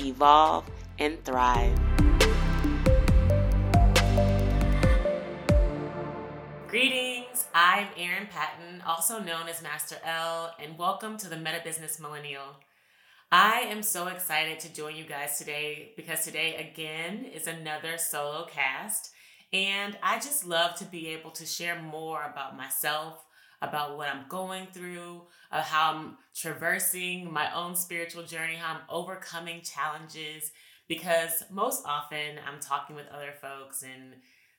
evolve, and thrive. Greetings, I'm Erin Patten, also known as Master L, and welcome to the Meta Business Millennial. I am so excited to join you guys today because today again is another solo cast, and I just love to be able to share more about myself, about what I'm going through, of how I'm traversing my own spiritual journey, how I'm overcoming challenges, because most often I'm talking with other folks and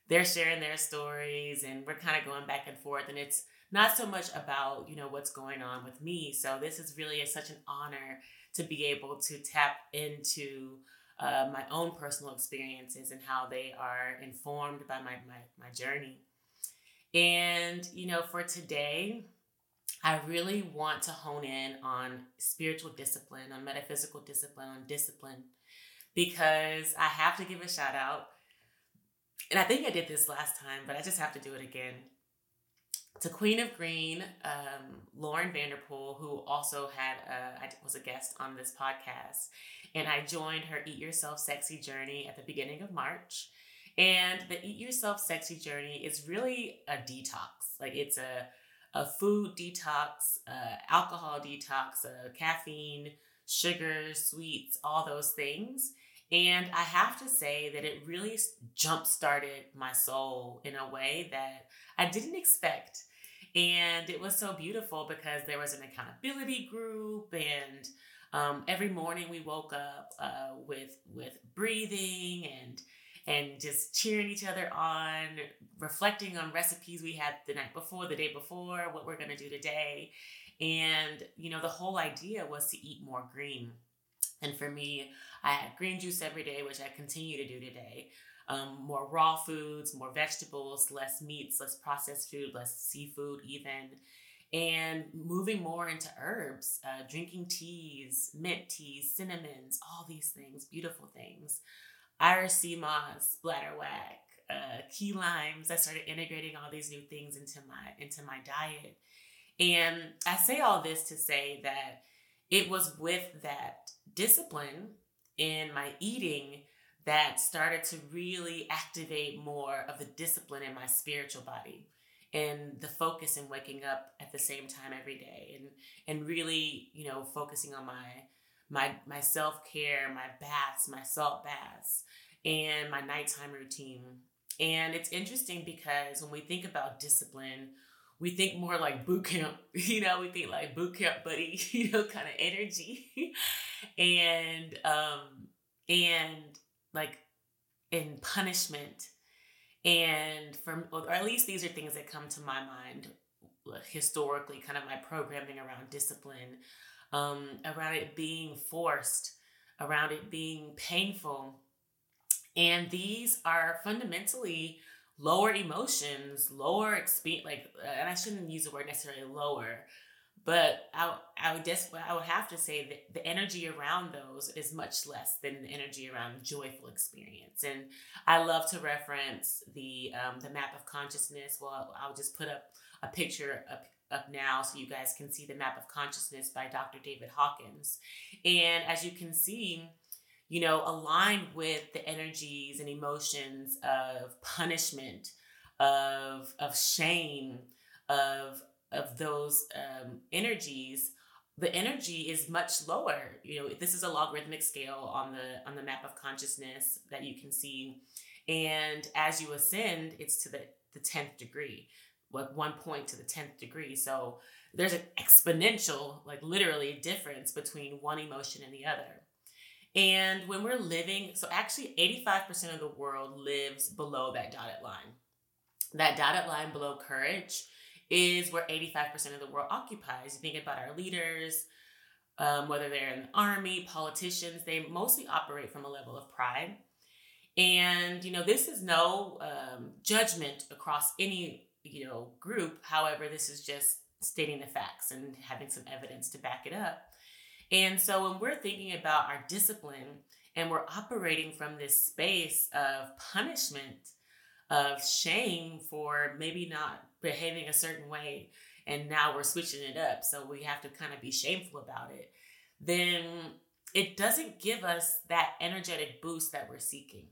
they're sharing their stories and we're kind of going back and forth, and it's not so much about, you know, what's going on with me. So this is really such an honor to be able to tap into my own personal experiences and how they are informed by my journey. And, you know, for today, I really want to hone in on spiritual discipline, on metaphysical discipline, on discipline, because I have to give a shout out. And I think I did this last time, but I just have to do it again. To Queen of Green, Lauren Vanderpool, who also was a guest on this podcast. And I joined her Eat Yourself Sexy journey at the beginning of March. And the Eat Yourself Sexy journey is really a detox. Like, it's a food detox, alcohol detox, caffeine, sugar, sweets, all those things. And I have to say that it really jump-started my soul in a way that I didn't expect. And it was so beautiful because there was an accountability group, and every morning we woke up with breathing and just cheering each other on, reflecting on recipes we had the night before, the day before, what we're going to do today. And, you know, the whole idea was to eat more green. And for me, I had green juice every day, which I continue to do today. More raw foods, more vegetables, less meats, less processed food, less seafood even. And moving more into herbs, drinking teas, mint teas, cinnamons, all these things, beautiful things. Irish sea moss, bladderwhack, key limes. I started integrating all these new things into my diet. And I say all this to say that it was with that discipline in my eating that started to really activate more of the discipline in my spiritual body and the focus in waking up at the same time every day and really, you know, focusing on my self-care, my baths, my salt baths, and my nighttime routine. And it's interesting because when we think about discipline, we think more like boot camp, you know, we think like boot camp buddy, you know, kind of energy and punishment. And or at least these are things that come to my mind historically, kind of my programming around discipline, around it being forced, around it being painful. And these are fundamentally lower emotions, lower experience, and I shouldn't use the word necessarily lower, but I would have to say that the energy around those is much less than the energy around joyful experience. And I love to reference the Map of Consciousness. Well, I'll just put up a picture up now so you guys can see the Map of Consciousness by Dr. David Hawkins. And as you can see, you know, aligned with the energies and emotions of punishment, of shame, of those energies, the energy is much lower. You know, this is a logarithmic scale on the Map of Consciousness that you can see. And as you ascend, it's to the 10th degree, like 1 point to the 10th degree. So there's an exponential, like literally difference between one emotion and the other. And when we're living, so actually 85% of the world lives below that dotted line. That dotted line below courage is where 85% of the world occupies. You think about our leaders, whether they're in the army, politicians, they mostly operate from a level of pride. And, you know, this is no judgment across any, you know, group. However, this is just stating the facts and having some evidence to back it up. And so when we're thinking about our discipline and we're operating from this space of punishment, of shame for maybe not behaving a certain way, and now we're switching it up, so we have to kind of be shameful about it, then it doesn't give us that energetic boost that we're seeking.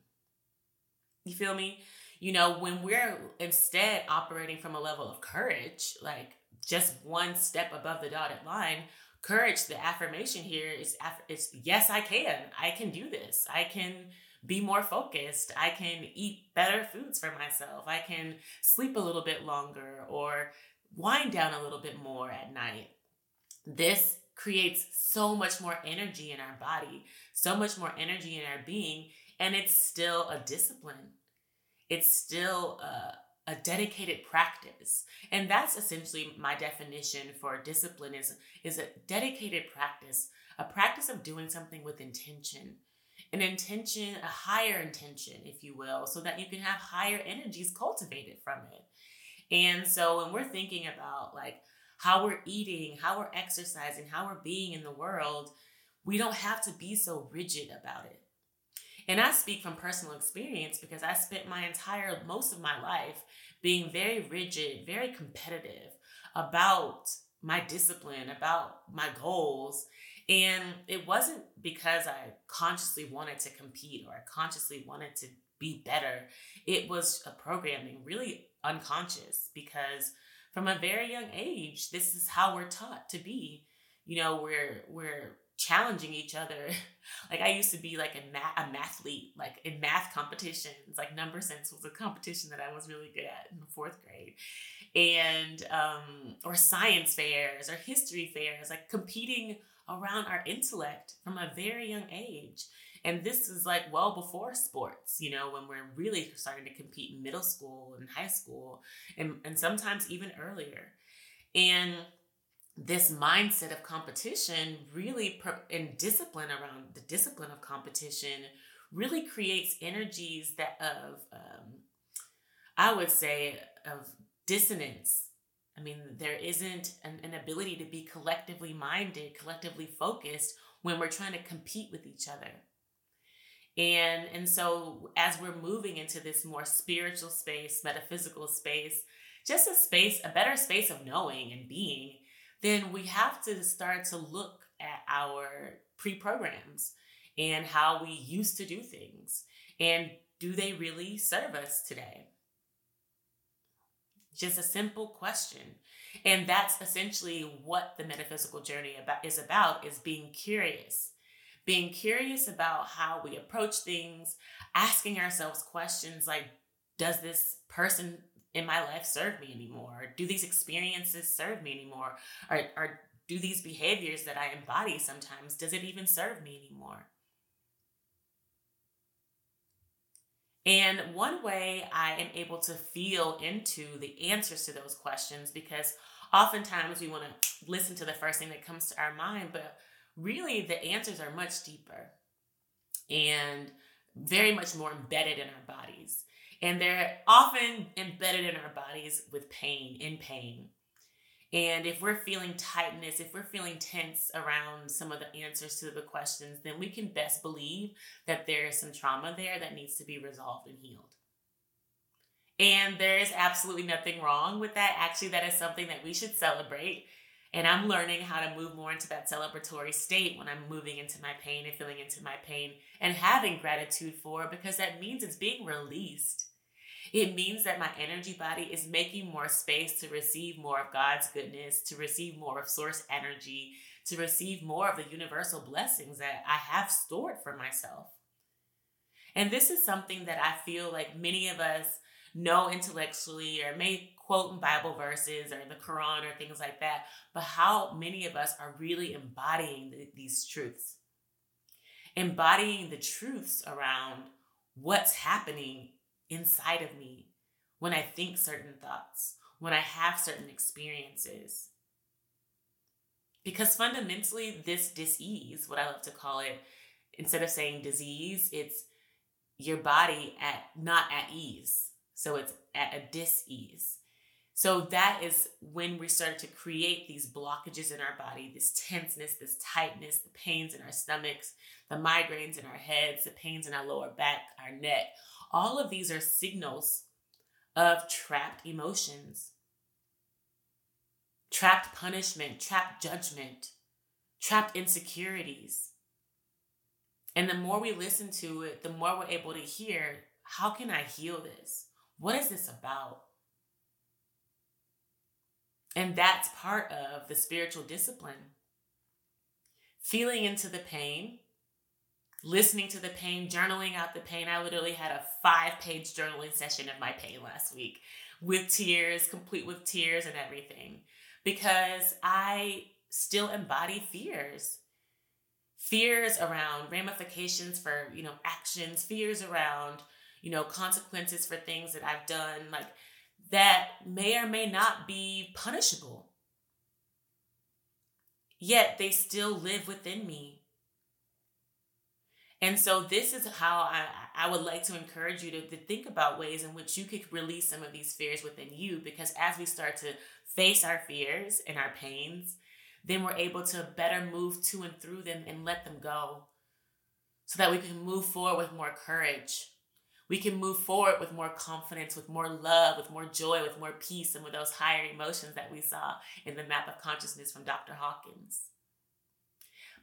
You feel me? You know, when we're instead operating from a level of courage, like just one step above the dotted line, courage, the affirmation here is, it's yes, I can do this. I can be more focused. I can eat better foods for myself. I can sleep a little bit longer or wind down a little bit more at night. This creates so much more energy in our body, so much more energy in our being, and it's still a discipline. It's still a dedicated practice. And that's essentially my definition for discipline is a dedicated practice, a practice of doing something with intention, an intention, a higher intention, if you will, so that you can have higher energies cultivated from it. And so when we're thinking about like how we're eating, how we're exercising, how we're being in the world, we don't have to be so rigid about it. And I speak from personal experience because I spent most of my life being very rigid, very competitive about my discipline, about my goals. And it wasn't because I consciously wanted to compete or I consciously wanted to be better. It was a programming, really unconscious, because from a very young age, this is how we're taught to be. You know, we're challenging each other. Like I used to be like a mathlete, like in math competitions, like number sense was a competition that I was really good at in the fourth grade, and or science fairs or history fairs, like competing around our intellect from a very young age. And this is like well before sports, you know, when we're really starting to compete in middle school and high school and sometimes even earlier. And this mindset of competition and discipline around the discipline of competition really creates energies that of, I would say, of dissonance. I mean, there isn't an ability to be collectively minded, collectively focused when we're trying to compete with each other. And so as we're moving into this more spiritual space, metaphysical space, just a better space of knowing and being, then we have to start to look at our pre-programs and how we used to do things. And do they really serve us today? Just a simple question. And that's essentially what the metaphysical journey is about, being curious. Being curious about how we approach things, asking ourselves questions like, does this person in my life serve me anymore? Or do these experiences serve me anymore? Or do these behaviors that I embody sometimes, does it even serve me anymore? And one way I am able to feel into the answers to those questions, because oftentimes we want to listen to the first thing that comes to our mind, but really the answers are much deeper and very much more embedded in our bodies. And they're often embedded in our bodies with pain. And if we're feeling tightness, if we're feeling tense around some of the answers to the questions, then we can best believe that there is some trauma there that needs to be resolved and healed. And there is absolutely nothing wrong with that. Actually, that is something that we should celebrate. And I'm learning how to move more into that celebratory state when I'm moving into my pain and feeling into my pain and having gratitude for it, because that means it's being released. It means that my energy body is making more space to receive more of God's goodness, to receive more of source energy, to receive more of the universal blessings that I have stored for myself. And this is something that I feel like many of us know intellectually or may quote Bible verses or the Quran or things like that, but how many of us are really embodying these truths? Embodying the truths around what's happening inside of me when I think certain thoughts, when I have certain experiences. Because fundamentally, this dis-ease, what I love to call it, instead of saying disease, it's your body not at ease. So it's at a dis-ease. So that is when we start to create these blockages in our body, this tenseness, this tightness, the pains in our stomachs, the migraines in our heads, the pains in our lower back, our neck. All of these are signals of trapped emotions, trapped punishment, trapped judgment, trapped insecurities. And the more we listen to it, the more we're able to hear, how can I heal this? What is this about? And that's part of the spiritual discipline. Feeling into the pain, listening to the pain, journaling out the pain. I literally had a 5-page journaling session of my pain last week with tears, complete with tears and everything, because I still embody fears around ramifications for, actions, fears around, consequences for things that I've done, like that may or may not be punishable. Yet they still live within me. And so this is how I would like to encourage you to think about ways in which you could release some of these fears within you, because as we start to face our fears and our pains, then we're able to better move to and through them and let them go so that we can move forward with more courage. We can move forward with more confidence, with more love, with more joy, with more peace, and with those higher emotions that we saw in the Map of Consciousness from Dr. Hawkins.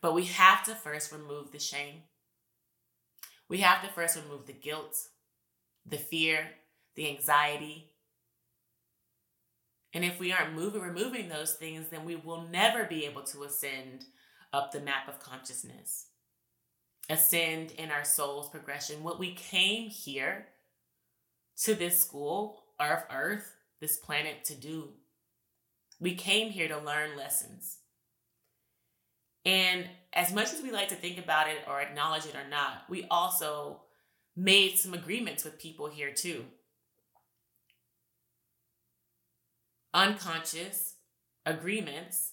But we have to first remove the shame. We have to first remove the guilt, the fear, the anxiety. And if we aren't removing those things, then we will never be able to ascend up the Map of Consciousness. Ascend in our soul's progression. What we came here to this school of Earth, this planet, to do. We came here to learn lessons. And as much as we like to think about it or acknowledge it or not, we also made some agreements with people here too. Unconscious agreements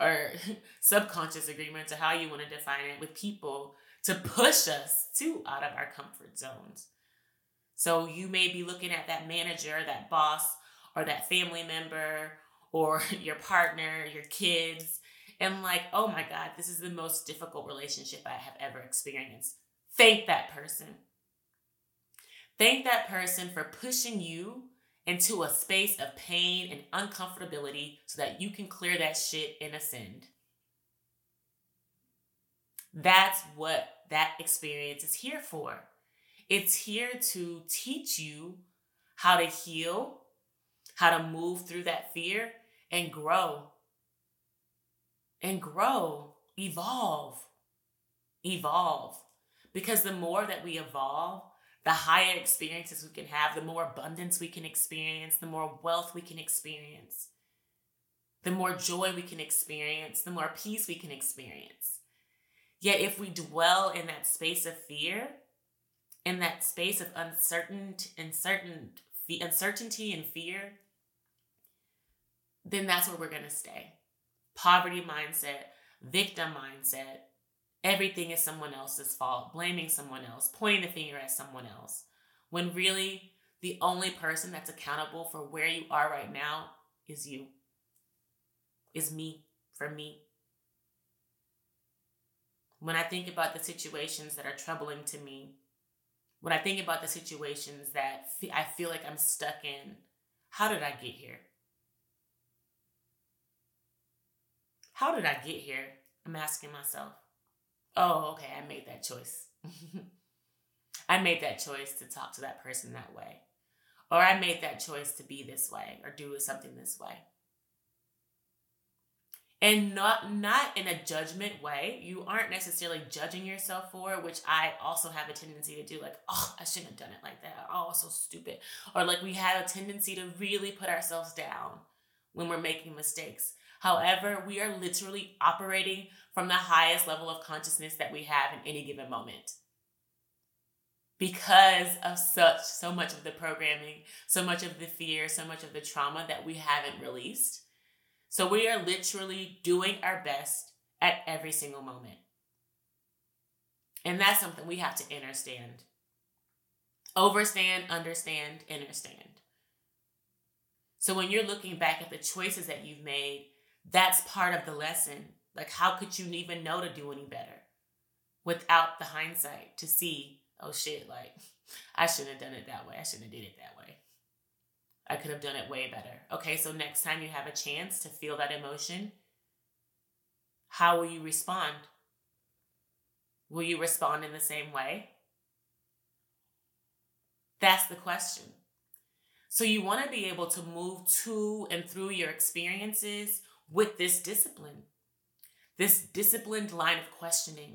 or subconscious agreements, or how you want to define it, with people to push us too out of our comfort zones. So you may be looking at that manager, that boss, or that family member, or your partner, your kids, and like, oh my God, this is the most difficult relationship I have ever experienced. Thank that person. Thank that person for pushing you into a space of pain and uncomfortability so that you can clear that shit and ascend. That's what that experience is here for. It's here to teach you how to heal, how to move through that fear and grow. And grow, evolve. Because the more that we evolve, the higher experiences we can have, the more abundance we can experience, the more wealth we can experience, the more joy we can experience, the more peace we can experience. Yet if we dwell in that space of fear, in that space of uncertainty and fear, then that's where we're going to stay. Poverty mindset, victim mindset, everything is someone else's fault, blaming someone else, pointing the finger at someone else, when really the only person that's accountable for where you are right now is you, is me, for me. When I think about the situations that are troubling to me, when I think about the situations that I feel like I'm stuck in, how did I get here? How did I get here? I'm asking myself. Oh, okay, I made that choice. I made that choice to talk to that person that way. Or I made that choice to be this way or do something this way. And not in a judgment way. You aren't necessarily judging yourself for it, which I also have a tendency to do. Like, oh, I shouldn't have done it like that. Oh, so stupid. Or like we have a tendency to really put ourselves down when we're making mistakes. However, we are literally operating from the highest level of consciousness that we have in any given moment. Because of so much of the programming, so much of the fear, so much of the trauma that we haven't released. So we are literally doing our best at every single moment. And that's something we have to understand. Overstand, understand, understand. So when you're looking back at the choices that you've made, that's part of the lesson. Like, how could you even know to do any better without the hindsight to see, oh shit, like, I shouldn't have done it that way. I shouldn't have did it that way. I could have done it way better. Okay, so next time you have a chance to feel that emotion, how will you respond? Will you respond in the same way? That's the question. So you want to be able to move to and through your experiences with this discipline, this disciplined line of questioning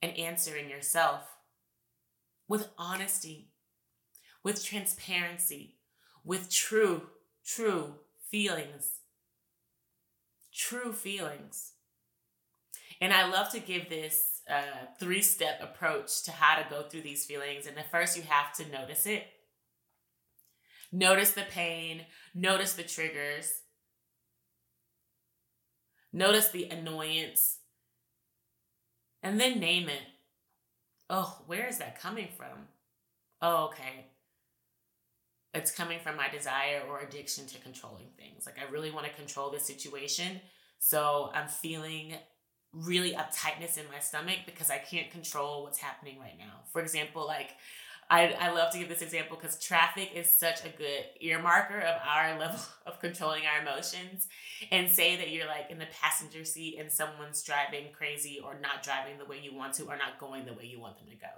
and answering yourself with honesty, with transparency, with true feelings. True feelings. And I love to give this three-step approach to how to go through these feelings. And the first, you have to notice it. Notice the pain. Notice the triggers. Notice the annoyance. And then name it. Oh, where is that coming from? Oh, okay. It's coming from my desire or addiction to controlling things. Like, I really want to control this situation. So I'm feeling really uptightness in my stomach because I can't control what's happening right now. For example, like, I love to give this example because traffic is such a good earmarker of our level of controlling our emotions. And say that you're like in the passenger seat and someone's driving crazy or not driving the way you want to or not going the way you want them to go.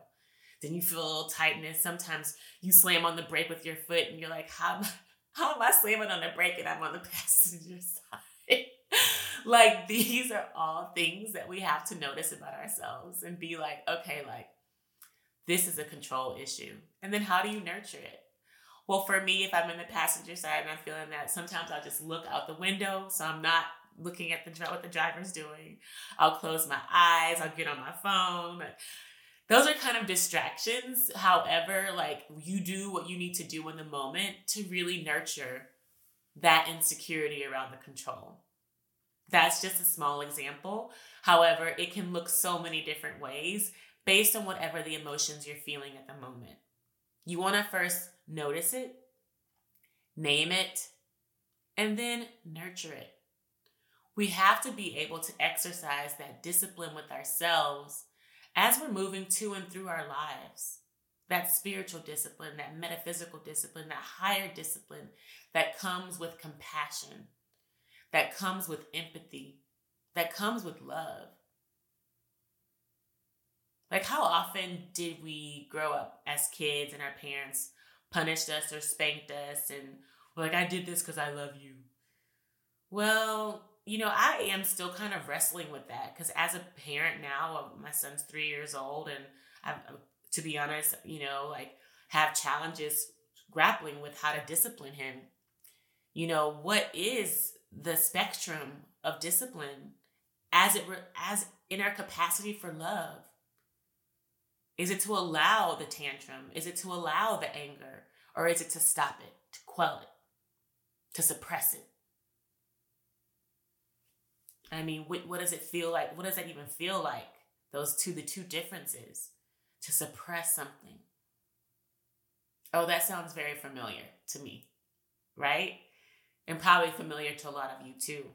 Then you feel a little tightness. Sometimes you slam on the brake with your foot and you're like, how am I slamming on the brake and I'm on the passenger side? Like, these are all things that we have to notice about ourselves and be like, okay, like, this is a control issue. And then how do you nurture it? Well, for me, if I'm in the passenger side and I'm feeling that, sometimes I'll just look out the window so I'm not looking at what the driver's doing. I'll close my eyes. I'll get on my phone. Those are kind of distractions. However, like, you do what you need to do in the moment to really nurture that insecurity around the control. That's just a small example. However, it can look so many different ways based on whatever the emotions you're feeling at the moment. You want to first notice it, name it, and then nurture it. We have to be able to exercise that discipline with ourselves as we're moving to and through our lives. That spiritual discipline, that metaphysical discipline, that higher discipline that comes with compassion, that comes with empathy, that comes with love. Like, how often did we grow up as kids and our parents punished us or spanked us and were like, I did this because I love you? Well, you know, I am still kind of wrestling with that because as a parent now, my son's 3 years old, and I, to be honest, you know, like, have challenges grappling with how to discipline him. You know, what is the spectrum of discipline as in our capacity for love? Is it to allow the tantrum? Is it to allow the anger? Or is it to stop it, to quell it, to suppress it? I mean, what does it feel like? What does that even feel like? The two differences, to suppress something. Oh, that sounds very familiar to me, right? And probably familiar to a lot of you too,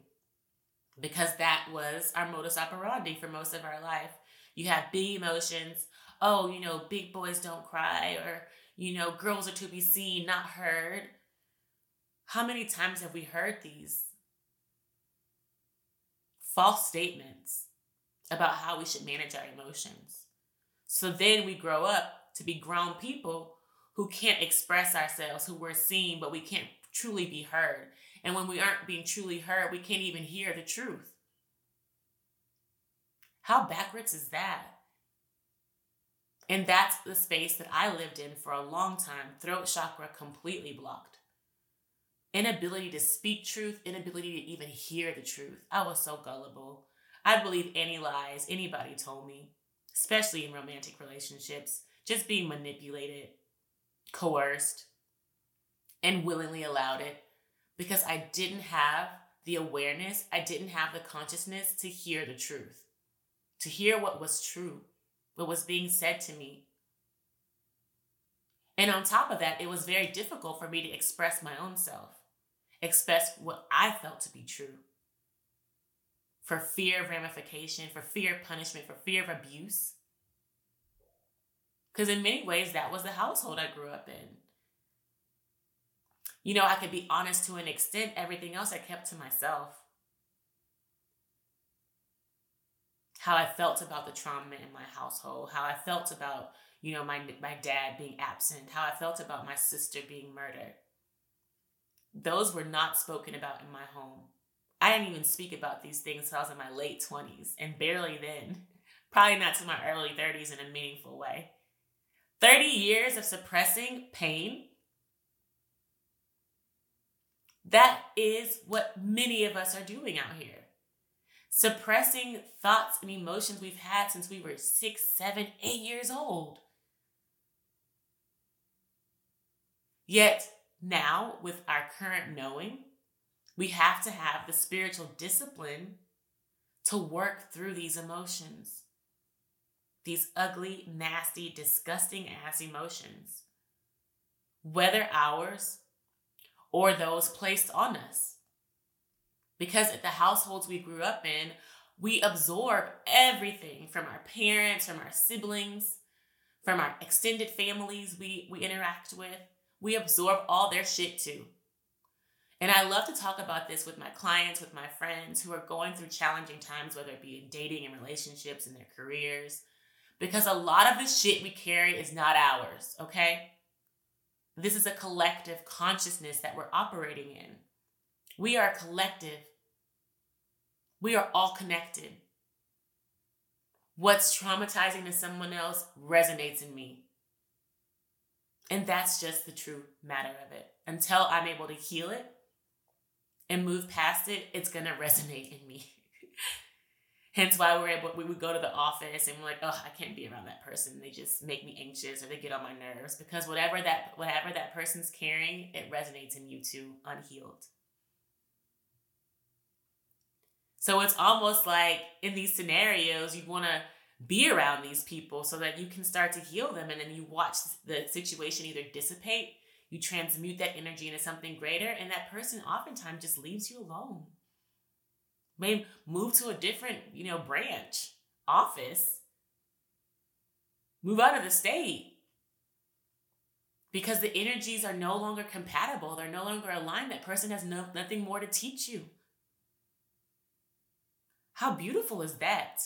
because that was our modus operandi for most of our life. You have big emotions. Oh, you know, big boys don't cry, or, you know, girls are to be seen, not heard. How many times have we heard these false statements about how we should manage our emotions? So then we grow up to be grown people who can't express ourselves, who we're seen, but we can't truly be heard. And when we aren't being truly heard, we can't even hear the truth. How backwards is that? And that's the space that I lived in for a long time. Throat chakra completely blocked. Inability to speak truth, inability to even hear the truth. I was so gullible. I'd believe any lies anybody told me, especially in romantic relationships, just being manipulated, coerced, and willingly allowed it because I didn't have the awareness, I didn't have the consciousness to hear the truth, to hear what was true, what was being said to me. And on top of that, it was very difficult for me to express my own self, express what I felt to be true, for fear of ramification, for fear of punishment, for fear of abuse. Because in many ways, that was the household I grew up in. You know, I could be honest to an extent. Everything else I kept to myself. How I felt about the trauma in my household. How I felt about, you know, my dad being absent. How I felt about my sister being murdered. Those were not spoken about in my home. I didn't even speak about these things until I was in my late 20s. And barely then. Probably not to my early 30s in a meaningful way. 30 years of suppressing pain. That is what many of us are doing out here. Suppressing thoughts and emotions we've had since we were 6, 7, 8 years old. Yet now, with our current knowing, we have to have the spiritual discipline to work through these emotions. These ugly, nasty, disgusting ass emotions. Whether ours or those placed on us. Because at the households we grew up in, we absorb everything from our parents, from our siblings, from our extended families we interact with. We absorb all their shit too. And I love to talk about this with my clients, with my friends who are going through challenging times, whether it be in dating and relationships, in their careers, because a lot of the shit we carry is not ours, okay? This is a collective consciousness that we're operating in. We are a collective. We are all connected. What's traumatizing to someone else resonates in me. And that's just the true matter of it. Until I'm able to heal it and move past it, it's going to resonate in me. Hence why we would go to the office and we're like, oh, I can't be around that person. They just make me anxious or they get on my nerves. Because whatever that person's carrying, it resonates in you too, unhealed. So it's almost like in these scenarios, you want to be around these people so that you can start to heal them. And then you watch the situation either dissipate, you transmute that energy into something greater, and that person oftentimes just leaves you alone. Maybe move to a different, branch, office. Move out of the state. Because the energies are no longer compatible. They're no longer aligned. That person has nothing more to teach you. How beautiful is that?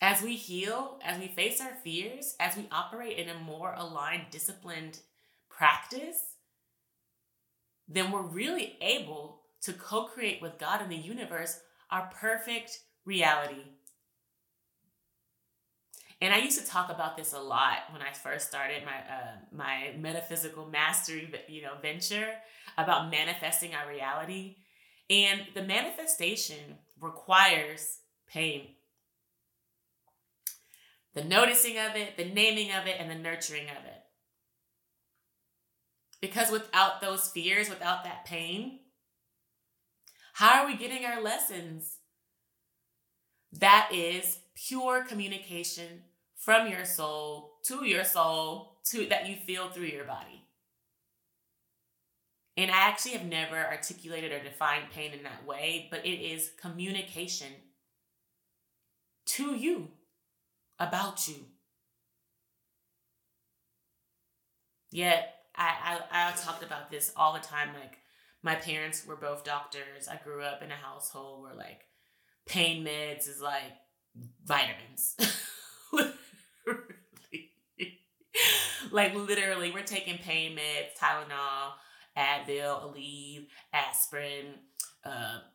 As we heal, as we face our fears, as we operate in a more aligned, disciplined practice, then we're really able to co-create with God and the universe our perfect reality. And I used to talk about this a lot when I first started my metaphysical mastery, venture about manifesting our reality. And the manifestation requires pain. The noticing of it, the naming of it, and the nurturing of it. Because without those fears, without that pain, how are we getting our lessons? That is pure communication from your soul, to that you feel through your body. And I actually have never articulated or defined pain in that way, but it is communication to you, about you. Yet, I talked about this all the time. Like, my parents were both doctors. I grew up in a household where like pain meds is like vitamins. Literally, we're taking pain meds, Tylenol, Advil, Aleve, aspirin,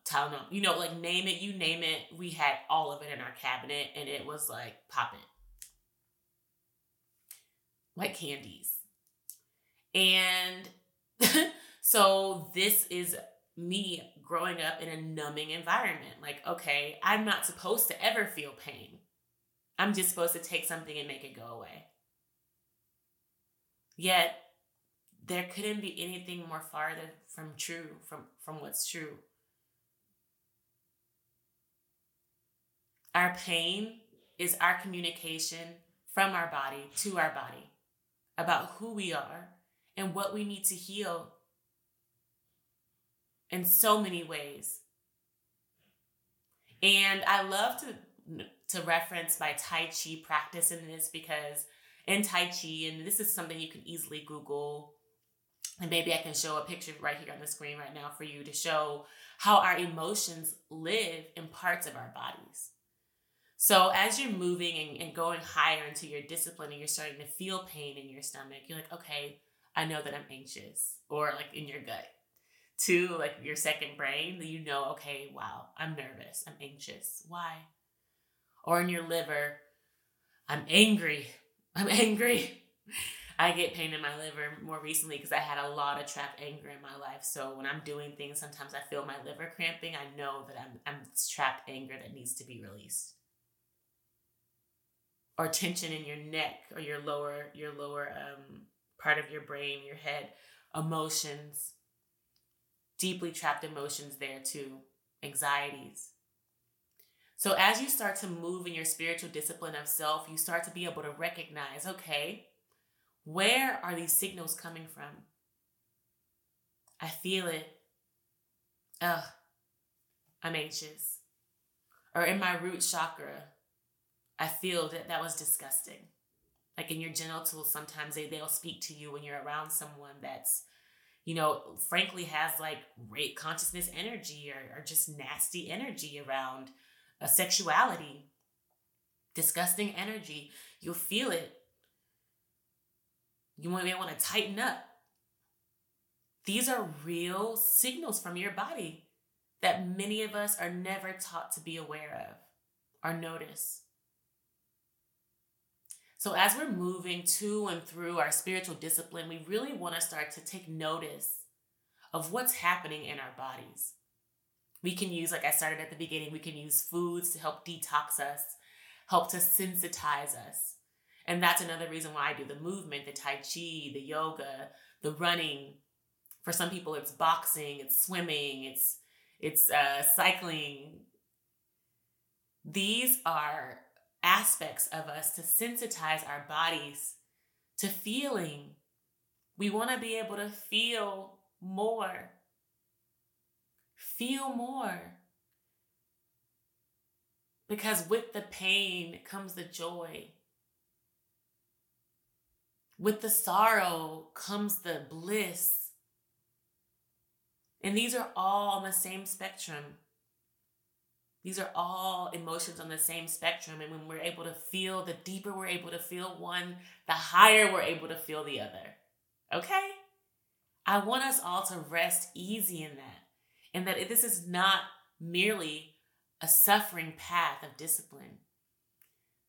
Tylenol, name it. We had all of it in our cabinet and it was like popping. Like candies. And so this is me growing up in a numbing environment. Like, okay, I'm not supposed to ever feel pain. I'm just supposed to take something and make it go away. Yet there couldn't be anything more farther from true, from what's true. Our pain is our communication from our body to our body about who we are and what we need to heal in so many ways. And I love to reference my Tai Chi practice in this, because in Tai Chi, and this is something you can easily Google, and maybe I can show a picture right here on the screen right now for you to show how our emotions live in parts of our bodies. So as you're moving and going higher into your discipline and you're starting to feel pain in your stomach, you're like, okay, I know that I'm anxious, or like in your gut to like your second brain, that you know, okay, wow, I'm nervous. I'm anxious. Why? Or in your liver, I'm angry. I get pain in my liver more recently because I had a lot of trapped anger in my life. So when I'm doing things, sometimes I feel my liver cramping. I know that I'm trapped anger that needs to be released. Or tension in your neck or your lower part of your brain, your head, emotions, deeply trapped emotions there too, anxieties. So as you start to move in your spiritual discipline of self, you start to be able to recognize, okay, where are these signals coming from? I feel it. Ugh, I'm anxious. Or in my root chakra, I feel that was disgusting. Like in your genitals, sometimes they'll speak to you when you're around someone that's, you know, frankly has like rape consciousness energy or just nasty energy around sexuality, disgusting energy. You'll feel it. You may want to tighten up. These are real signals from your body that many of us are never taught to be aware of or notice. So as we're moving to and through our spiritual discipline, we really want to start to take notice of what's happening in our bodies. We can use, like I started at the beginning, we can use foods to help detox us, help to sensitize us. And that's another reason why I do the movement, the Tai Chi, the yoga, the running. For some people, it's boxing, it's swimming, it's cycling. These are aspects of us to sensitize our bodies to feeling. We want to be able to feel more, because with the pain comes the joy, with the sorrow comes the bliss, and these are all on the same spectrum. These are all emotions on the same spectrum. And when we're able to feel, the deeper we're able to feel one, the higher we're able to feel the other. Okay? I want us all to rest easy in that. And that this is not merely a suffering path of discipline.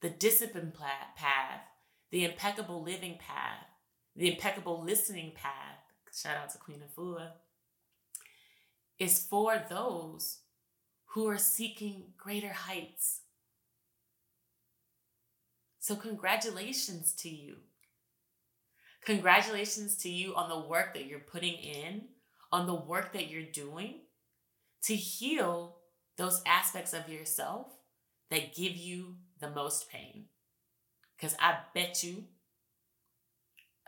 The discipline path, the impeccable living path, the impeccable listening path, shout out to Queen Afua, is for those who are seeking greater heights. So congratulations to you. Congratulations to you on the work that you're putting in, on the work that you're doing to heal those aspects of yourself that give you the most pain. Because I bet you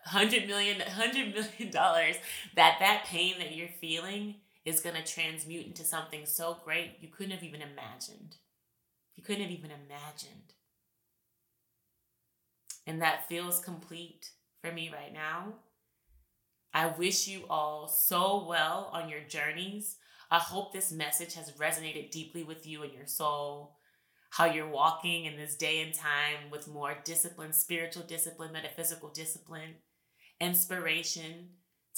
$100 million that pain that you're feeling is going to transmute into something so great you couldn't have even imagined. You couldn't have even imagined. And that feels complete for me right now. I wish you all so well on your journeys. I hope this message has resonated deeply with you and your soul, how you're walking in this day and time with more discipline, spiritual discipline, metaphysical discipline, inspiration,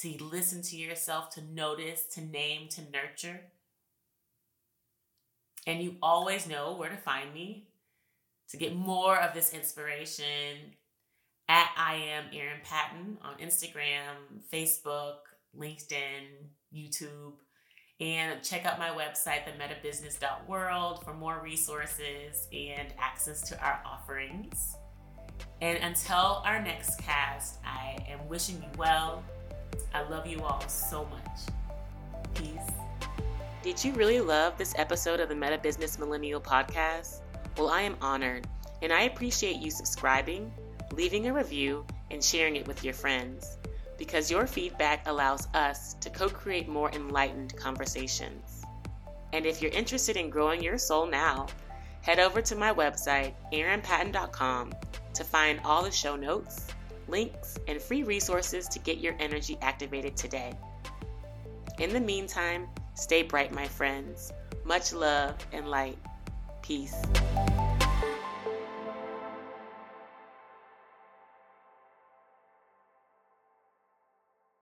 to listen to yourself, to notice, to name, to nurture. And you always know where to find me to get more of this inspiration at I Am Erin Patten on Instagram, Facebook, LinkedIn, YouTube. And check out my website, themetabusiness.world, for more resources and access to our offerings. And until our next cast, I am wishing you well. I love you all so much. Peace. Did you really love this episode of the Meta Business Millennial podcast? Well, I am honored, and I appreciate you subscribing, leaving a review, and sharing it with your friends, because your feedback allows us to co-create more enlightened conversations. And if you're interested in growing your soul now, head over to my website, erinpatten.com, to find all the show notes, links, and free resources to get your energy activated today. In the meantime, stay bright, my friends. Much love and light. Peace.